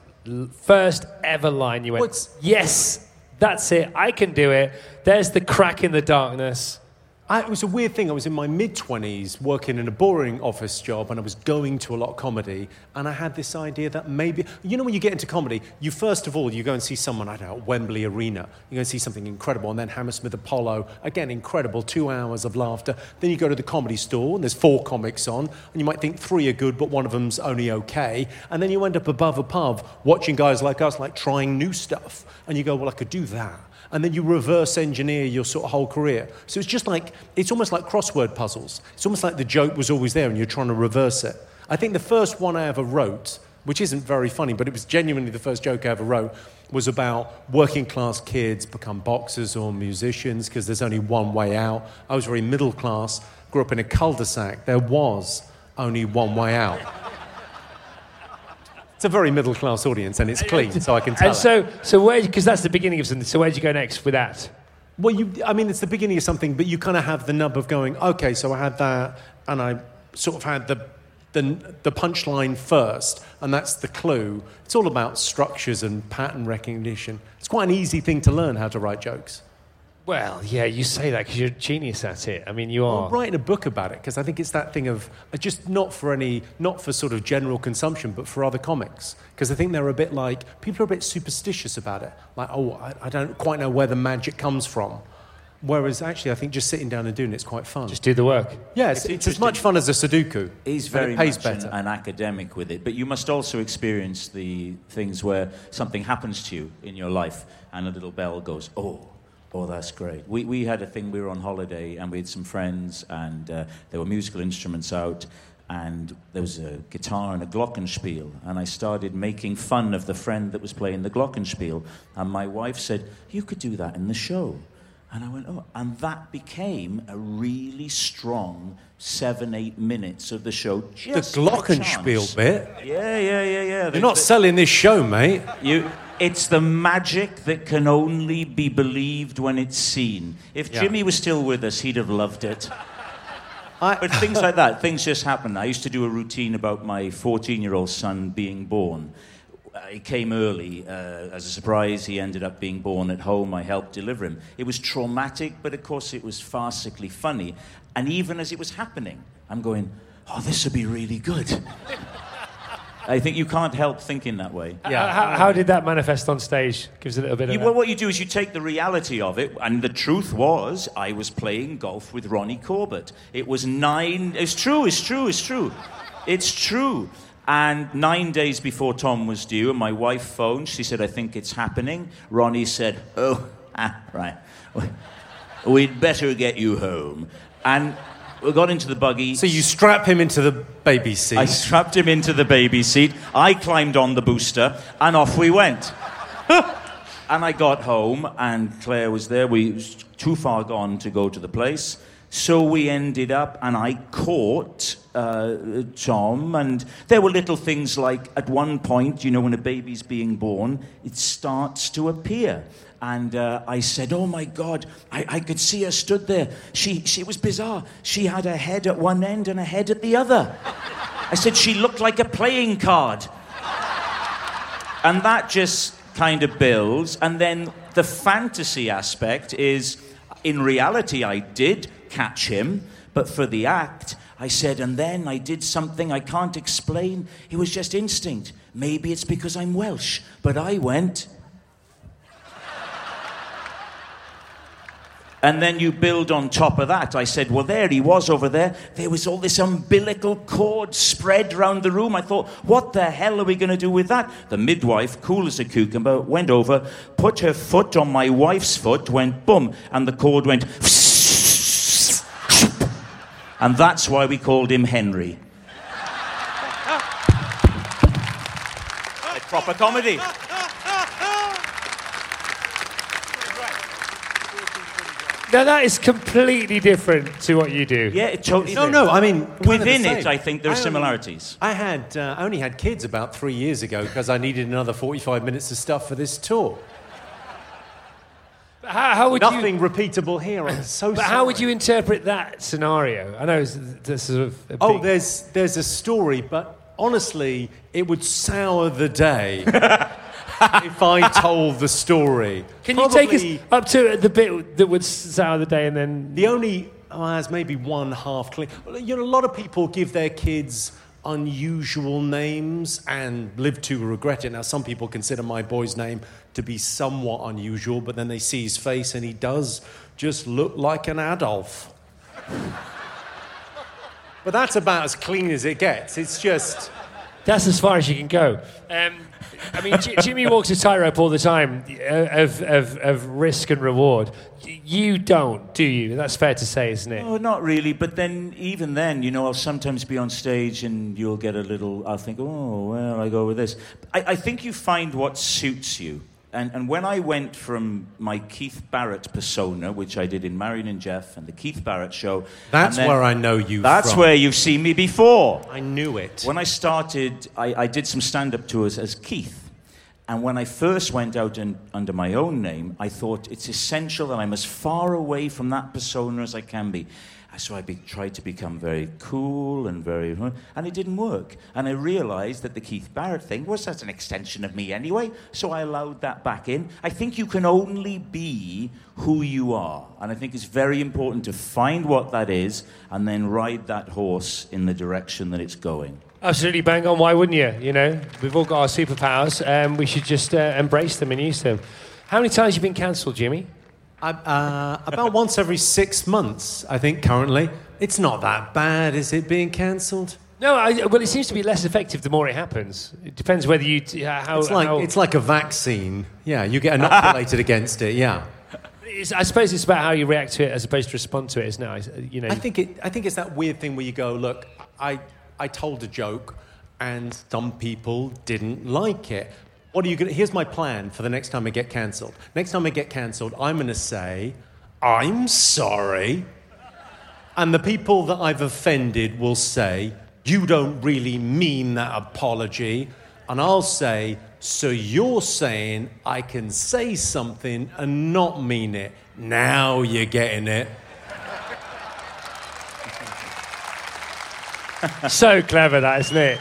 first ever line? You went, What's... yes, that's it. I can do it. There's the crack in the darkness. I, it was a weird thing. I was in my mid-twenties working in a boring office job and I was going to a lot of comedy and I had this idea that maybe... You know, when you get into comedy, you first of all, you go and see someone, I don't know, Wembley Arena. You go and see something incredible and then Hammersmith Apollo. Again, incredible, two hours of laughter. Then you go to the Comedy Store and there's four comics on and you might think three are good but one of them's only okay. And then you end up above a pub watching guys like us like trying new stuff and you go, well, I could do that. And then you reverse engineer your sort of whole career. So it's just like, it's almost like crossword puzzles. It's almost like the joke was always there and you're trying to reverse it. I think the first one I ever wrote, which isn't very funny, but it was genuinely the first joke I ever wrote, was about working class kids become boxers or musicians because there's only one way out. I was very middle class, grew up in a cul-de-sac. There was only one way out. It's a very middle-class audience, and it's clean, so I can tell. And so, so where? Because that's the beginning of something. So where did you go next with that? Well, you, I mean, it's the beginning of something, but you kind of have the nub of going, okay, so I had that, and I sort of had the the, the punchline first, and that's the clue. It's all about structures and pattern recognition. It's quite an easy thing to learn how to write jokes. Well, yeah, you say that because you're a genius at it. I mean, you are. I'm writing a book about it because I think it's that thing of just not for any, not for sort of general consumption, but for other comics. Because I think they're a bit like, people are a bit superstitious about it. Like, oh, I, I don't quite know where the magic comes from. Whereas actually, I think just sitting down and doing it's quite fun. Just do the work. Yeah, it's, it's, it's as much fun as a Sudoku. He's very much an, an academic with it. But you must also experience the things where something happens to you in your life and a little bell goes, oh. Oh, that's great. We we had a thing, we were on holiday, and we had some friends, and uh, there were musical instruments out, and there was a guitar and a glockenspiel, and I started making fun of the friend that was playing the glockenspiel, and my wife said, you could do that in the show. And I went, oh, and that became a really strong seven, eight minutes of the show. Just the glockenspiel bit? Yeah, yeah, yeah, yeah. You're the, not the, selling this show, mate. You... It's the magic that can only be believed when it's seen. If yeah. Jimmy was still with us, he'd have loved it. I... But things like that, things just happen. I used to do a routine about my fourteen-year-old son being born. He came early. Uh, as a surprise, he ended up being born at home. I helped deliver him. It was traumatic, but of course it was farcically funny. And even as it was happening, I'm going, oh, this would be really good. I think you can't help thinking that way. Yeah. How, how did that manifest on stage? Gives a little bit of. You, well, what you do is you take the reality of it, and the truth was, I was playing golf with Ronnie Corbett. It was nine. It's true. It's true. It's true. It's true. And nine days before Tom was due, and my wife phoned. She said, "I think it's happening." Ronnie said, "Oh, ah, right. We'd better get you home." And. We got into the buggy. So you strap him into the baby seat. I strapped him into the baby seat. I climbed on the booster, and off we went. And I got home, and Claire was there. We was too far gone to go to the place. So we ended up, and I caught uh, Tom, and there were little things like, at one point, you know, when a baby's being born, it starts to appear. And uh, I said, oh, my God, I, I could see her stood there. She, she it was bizarre. She had a head at one end and a head at the other. I said, she looked like a playing card. And that just kind of builds. And then the fantasy aspect is, in reality, I did catch him. But for the act, I said, and then I did something I can't explain. It was just instinct. Maybe it's because I'm Welsh. But I went... And then you build on top of that. I said, well, there he was over there. There was all this umbilical cord spread round the room. I thought, what the hell are we going to do with that? The midwife, cool as a cucumber, went over, put her foot on my wife's foot, went boom, and the cord went... And that's why we called him Henry. It's proper comedy. Now, that is completely different to what you do. Yeah, it totally is. No, no, I mean... Within it, I think there are similarities. I had, uh, I only had kids about three years ago because I needed another forty-five minutes of stuff for this tour. How, how would Nothing you... repeatable here, I'm so but sorry. But how would you interpret that scenario? I know it's, it's sort of... A oh, big... there's, there's a story, but honestly, it would sour the day... if I told the story. Can Probably, you take us up to the bit that would sour the day and then... The only... Oh, there's maybe one half clean. You know, a lot of people give their kids unusual names and live to regret it. Now, some people consider my boy's name to be somewhat unusual, but then they see his face and he does just look like an Adolf. But that's about as clean as it gets. It's just... That's as far as you can go. Um... I mean, G- Jimmy walks a tightrope all the time of, of of risk and reward. You don't, do you? That's fair to say, isn't it? Oh, not really. But then, even then, you know, I'll sometimes be on stage and you'll get a little... I'll think, oh, well, I go with this. I, I think you find what suits you. And and when I went from my Keith Barrett persona, which I did in Marion and Jeff and the Keith Barrett show... That's then, where I know you that's from. Where you've seen me before. I knew it. When I started, I, I did some stand-up tours as Keith. And when I first went out in, under my own name, I thought it's essential that I'm as far away from that persona as I can be. So I be, tried to become very cool and very... And it didn't work. And I realised that the Keith Barrett thing was that's an extension of me anyway, so I allowed that back in. I think you can only be who you are. And I think it's very important to find what that is and then ride that horse in the direction that it's going. Absolutely bang on. Why wouldn't you? You know, we've all got our superpowers and we should just uh, embrace them and use them. How many times have you been cancelled, Jimmy? I, uh, about once every six months, I think, currently. It's not that bad, is it, being cancelled? No, I, well, it seems to be less effective the more it happens. It depends whether you... T- how, it's, like, how... it's like a vaccine. Yeah, you get inoculated against it, yeah. It's, I suppose it's about how you react to it as opposed to respond to it, isn't it? You know, I think, it, I think it's that weird thing where you go, look, I, I told a joke and some people didn't like it. What are you gonna, here's my plan for the next time I get cancelled. Next time I get cancelled, I'm going to say, I'm sorry. And the people that I've offended will say, you don't really mean that apology. And I'll say, so you're saying I can say something and not mean it. Now you're getting it. So clever that, isn't it?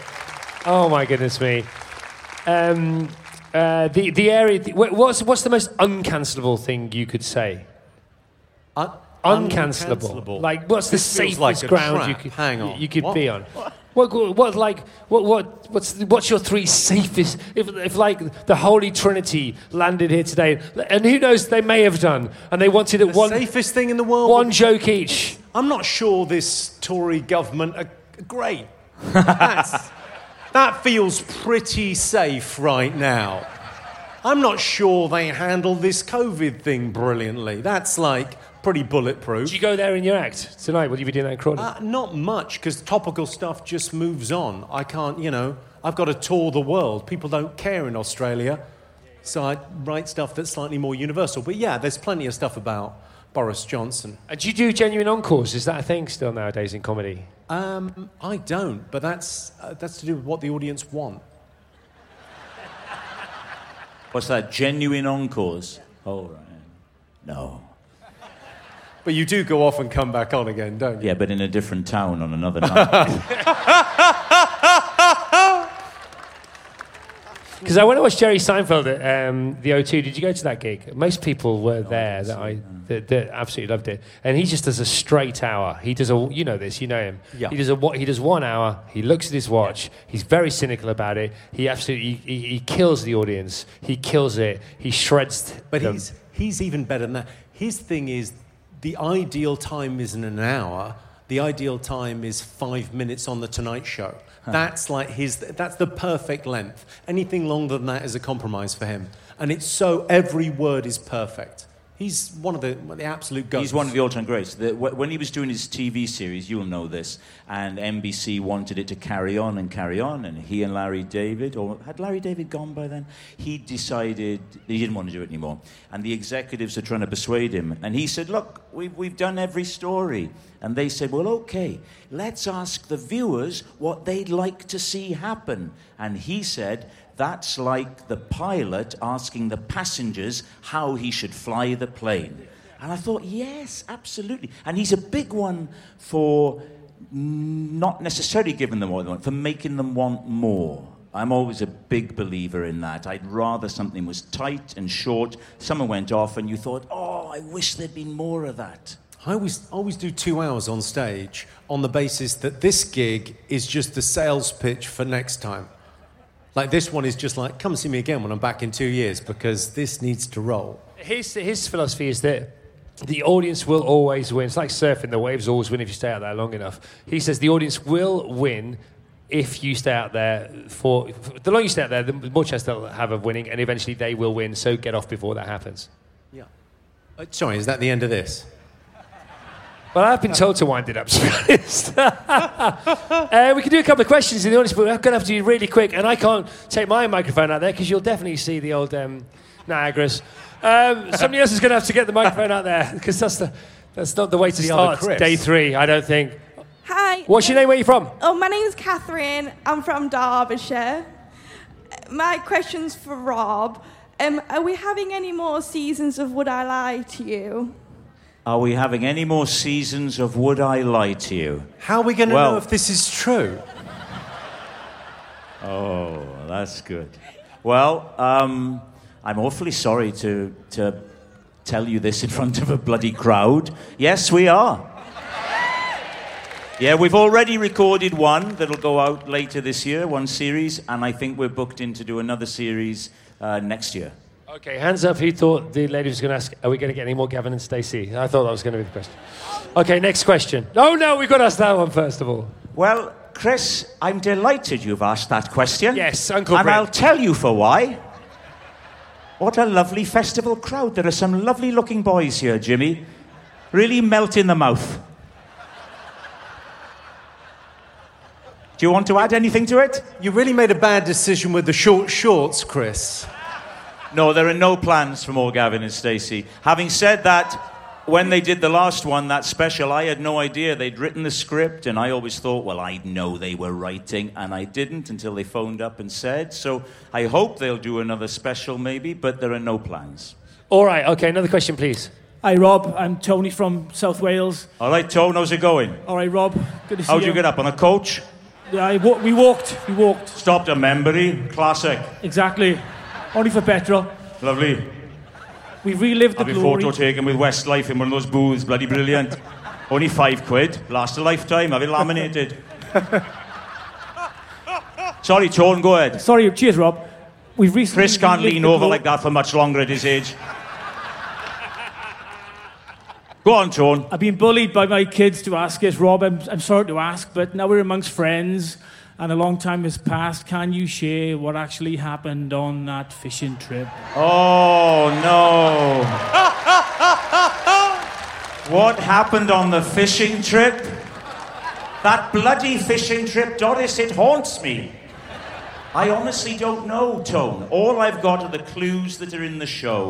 Oh, my goodness me. Um... Uh, the the area. The, what's what's the most uncancelable thing you could say? Un- uncancelable. uncancelable. Like what's this the safest like ground trap. you could Hang on. you could what? be on? What what, what like what, what what's what's your three safest? If if like the Holy Trinity landed here today, and who knows they may have done, and they wanted it the one safest thing in the world. One joke each. I'm not sure this Tory government are great. That's... That feels pretty safe right now. I'm not sure they handled this COVID thing brilliantly. That's, like, pretty bulletproof. Do you go there in your act tonight? Will you be doing that in Crawley? Uh, not much, because topical stuff just moves on. I can't, you know, I've got to tour the world. People don't care in Australia. So I write stuff that's slightly more universal. But, yeah, there's plenty of stuff about Boris Johnson. Uh, do you do genuine encores? Is that a thing still nowadays in comedy? Um, I don't, but that's uh, that's to do with what the audience want. What's that? Genuine encores? Oh, right. No. But you do go off and come back on again, don't you? Yeah, but in a different town on another night. Because I went to watch Jerry Seinfeld at um, the O two. Did you go to that gig? Most people were no, there. I that I that, that absolutely loved it. And he just does a straight hour. He does a you know this. You know him. Yeah. He does a what? He does one hour. He looks at his watch. Yeah. He's very cynical about it. He absolutely he, he, he kills the audience. He kills it. He shreds. But them. he's he's even better than that. His thing is the ideal time isn't an hour. The ideal time is five minutes on The Tonight Show. Huh. That's like his. That's the perfect length. Anything longer than that is a compromise for him. And it's so every word is perfect. He's one of the, the absolute goats. He's one of the all-time greats. The, when he was doing his T V series, you'll know this, and N B C wanted it to carry on and carry on, and he and Larry David, or had Larry David gone by then? He decided he didn't want to do it anymore. And the executives are trying to persuade him. And he said, look, we've, we've done every story. And they said, well, okay, let's ask the viewers what they'd like to see happen. And he said... that's like the pilot asking the passengers how he should fly the plane. And I thought, yes, absolutely. And he's a big one for not necessarily giving them what they want, for making them want more. I'm always a big believer in that. I'd rather something was tight and short, someone went off and you thought, oh, I wish there'd been more of that. I always, always do two hours on stage on the basis that this gig is just the sales pitch for next time. Like, this one is just like, come see me again when I'm back in two years, because this needs to roll. His his philosophy is that the audience will always win. It's like surfing. The waves always win if you stay out there long enough. He says the audience will win if you stay out there for... for the longer you stay out there, the more chance they'll have of winning, and eventually they will win, so get off before that happens. Yeah. Uh, sorry, is that the end of this? Well, I've been told to wind it up, to be honest. uh, we can do a couple of questions in the audience, but we're going to have to do really quick, and I can't take my microphone out there because you'll definitely see the old um, Niagaras. Um, somebody else is going to have to get the microphone out there because that's the that's not the way to the start day three, I don't think. Hi. What's your name? Where are you from? Oh, my name's Catherine. I'm from Derbyshire. My question's for Rob. Um, are we having any more seasons of Would I Lie to You? Are we having any more seasons of Would I Lie to You? How are we going to well, know if this is true? Oh, that's good. Well, um, I'm awfully sorry to to tell you this in front of a bloody crowd. Yes, we are. Yeah, we've already recorded one that'll go out later this year, one series, and I think we're booked in to do another series uh, next year. Okay, hands up who thought the lady was going to ask, are we going to get any more Gavin and Stacey? I thought that was going to be the question. Okay, next question. Oh, no, we've got to ask that one first of all. Well, Chris, I'm delighted you've asked that question. Yes, Uncle Brent. And I'll tell you for why. What a lovely festival crowd. There are some lovely-looking boys here, Jimmy. Really melt in the mouth. Do you want to add anything to it? You really made a bad decision with the short shorts, Chris. No, there are no plans for more Gavin and Stacey. Having said that, when they did the last one, that special, I had no idea. They'd written the script, and I always thought, well, I know they were writing, and I didn't until they phoned up and said. So I hope they'll do another special maybe, but there are no plans. All right, OK, another question, please. Hi, Rob. I'm Tony from South Wales. All right, Tony, how's it going? All right, Rob. Good to see you. How'd you get up, on a coach? Yeah, I w- we walked. We walked. Stopped at Membury. Classic. Exactly. Only for petrol. Lovely. We've relived the I'll glory. I'll be photo taken with Westlife in one of those booths. Bloody brilliant. Only five quid. Last a lifetime. Have it laminated. Sorry, Tone, go ahead. Sorry, cheers, Rob. We've recently Chris can't lean over glory. Like that for much longer at his age. Go on, Tone. I've been bullied by my kids to ask this, Rob. I'm, I'm sorry to ask, but now we're amongst friends... and a long time has passed. Can you share what actually happened on that fishing trip? Oh, no. What happened on the fishing trip? That bloody fishing trip, Doris, it haunts me. I honestly don't know, Tone. All I've got are the clues that are in the show.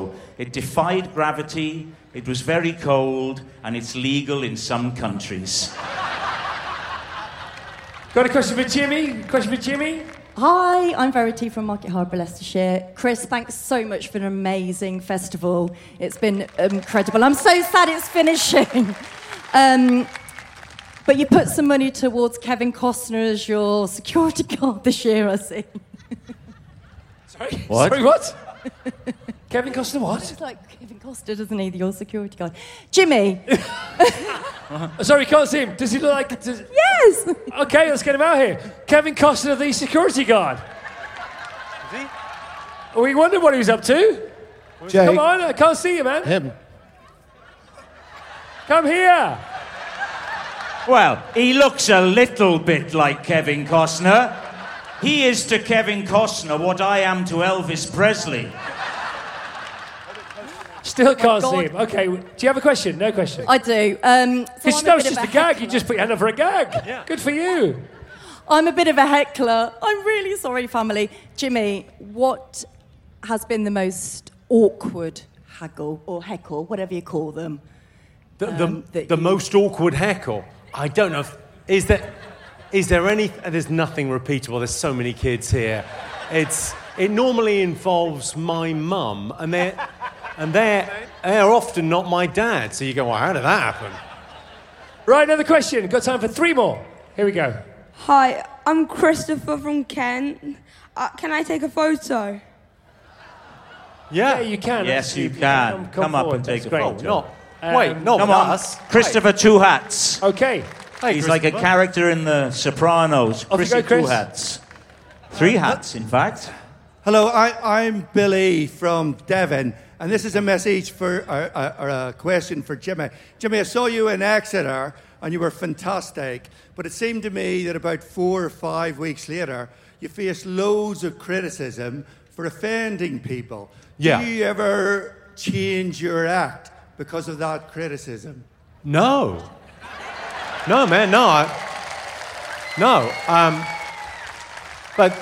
It defied gravity, it was very cold, and it's legal in some countries. Got a question for Jimmy? Question for Jimmy? Hi, I'm Verity from Market Harbour, Leicestershire. Chris, thanks so much for an amazing festival. It's been incredible. I'm so sad it's finishing. Um, but you put some money towards Kevin Costner as your security guard this year, I see. Sorry? What? Sorry, what? Kevin Costner what? It's like Kevin Costner, doesn't he? Your security guard. Jimmy! Uh-huh. Sorry, can't see him. Does he look like... Does... Yes! Okay, let's get him out here. Kevin Costner, the security guard. Is he? We wondered what he was up to. Jake. Come on, I can't see you, man. Him. Come here. Well, he looks a little bit like Kevin Costner. He is to Kevin Costner what I am to Elvis Presley. Still can't see him. Okay, do you have a question? No question. I do. Um, so it's no, it's just a, a gag. You just put your hand up for a gag. Yeah. Good for you. I'm a bit of a heckler. I'm really sorry, family. Jimmy, what has been the most awkward haggle or heckle, whatever you call them? The, the, um, the you... most awkward heckle? I don't know. If, is there? Is there any... There's nothing repeatable. There's so many kids here. It's It normally involves my mum, and they're, and they're, they're often not my dad. So you go, well, how did that happen? Right, another question. Got time for three more. Here we go. Hi, I'm Christopher from Kent. Uh, can I take a photo? Yeah, yeah you can. Yes, you, you can. Come, come, come up and take a photo. No, um, wait, no, come on. Us. Christopher right. Two Hats. Okay. Hey, he's like a character in The Sopranos. Off Chrissy go, Chris. Two Hats. Three hats, in fact. Hello, I, I'm Billy from Devon, and this is a message for, or, or a question for Jimmy. Jimmy, I saw you in Exeter, and you were fantastic, but it seemed to me that about four or five weeks later, you faced loads of criticism for offending people. Yeah. Do you ever change your act because of that criticism? No. No, man, no. I, no. Um, but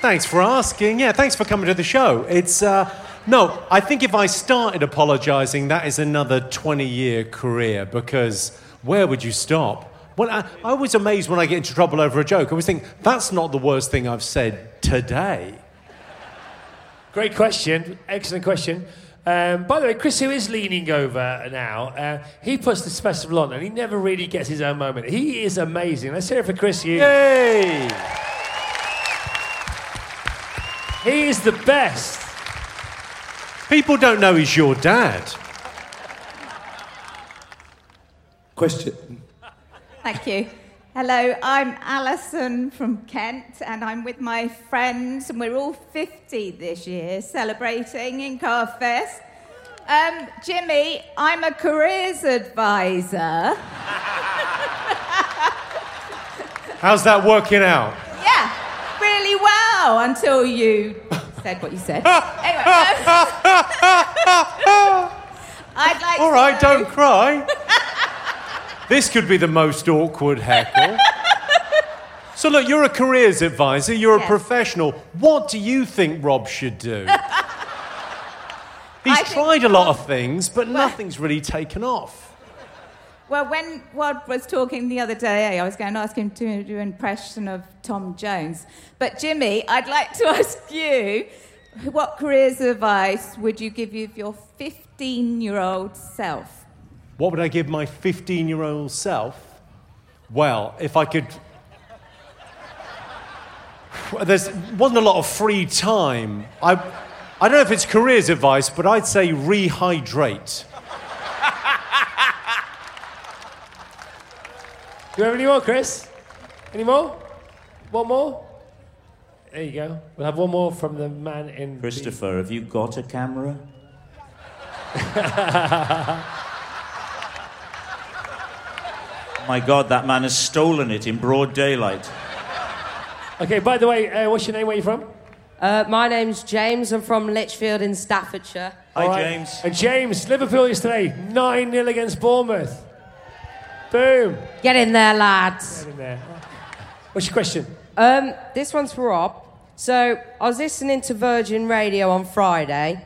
thanks for asking. Yeah, thanks for coming to the show. It's... Uh, no, I think if I started apologising, that is another twenty-year career, because... Where would you stop? Well, I, I was amazed when I get into trouble over a joke. I always think, that's not the worst thing I've said today. Great question. Excellent question. Um, by the way, Chris, who is leaning over now, uh, he puts the festival on and he never really gets his own moment. He is amazing. Let's hear it for Chris Hughes. Yay! He is the best. People don't know he's your dad. Question. Thank you. Hello, I'm Alison from Kent, and I'm with my friends, and we're all fifty this year, celebrating in CarFest. Um, Jimmy, I'm a careers advisor. How's that working out? Yeah, really well, until you said what you said. Anyway. I'd like all right, to don't cry. This could be the most awkward heckle. So look, you're a careers advisor, you're yes. a professional. What do you think Rob should do? He's I tried a lot Rob, of things, but well, nothing's really taken off. Well, when Rob was talking the other day, I was going to ask him to do an impression of Tom Jones. But Jimmy, I'd like to ask you, what careers advice would you give you of your fifteen-year-old self? What would I give my fifteen-year-old self? Well, if I could... There wasn't a lot of free time. I, I don't know if it's careers advice, but I'd say rehydrate. Do you have any more, Chris? Any more? One more? There you go. We'll have one more from the man in... Christopher, the... have you got a camera? My God, that man has stolen it in broad daylight. Okay, by the way, uh, what's your name? Where are you from? Uh, my name's James. I'm from Lichfield in Staffordshire. Hi, right. James. And James, Liverpool yesterday, nine nil against Bournemouth. Boom. Get in there, lads. Get in there. What's your question? Um, this one's for Rob. So, I was listening to Virgin Radio on Friday.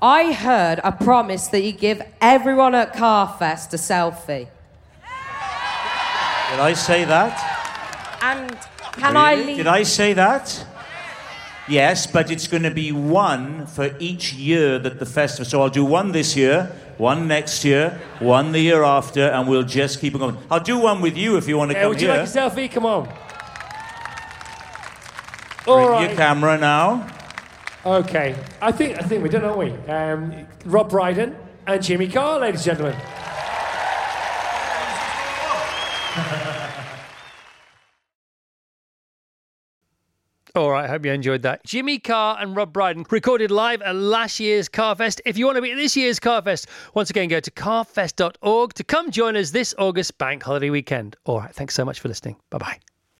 I heard a promise that you give everyone at CarFest a selfie. Did I say that? And can really? I leave? Did I say that? Yes, but it's going to be one for each year that the festival... So I'll do one this year, one next year, one the year after, and we'll just keep it going. I'll do one with you if you want to yeah, come here. Yeah, would you like a selfie? Come on. All Bring right. your camera now. Okay. I think I think we're done, aren't we? Um, Rob Brydon and Jimmy Carr, ladies and gentlemen. All right, I hope you enjoyed that. Jimmy Carr and Rob Brydon recorded live at last year's CarFest. If you want to be at this year's CarFest, once again, go to carfest dot org to come join us this August bank holiday weekend. All right, thanks so much for listening. Bye-bye.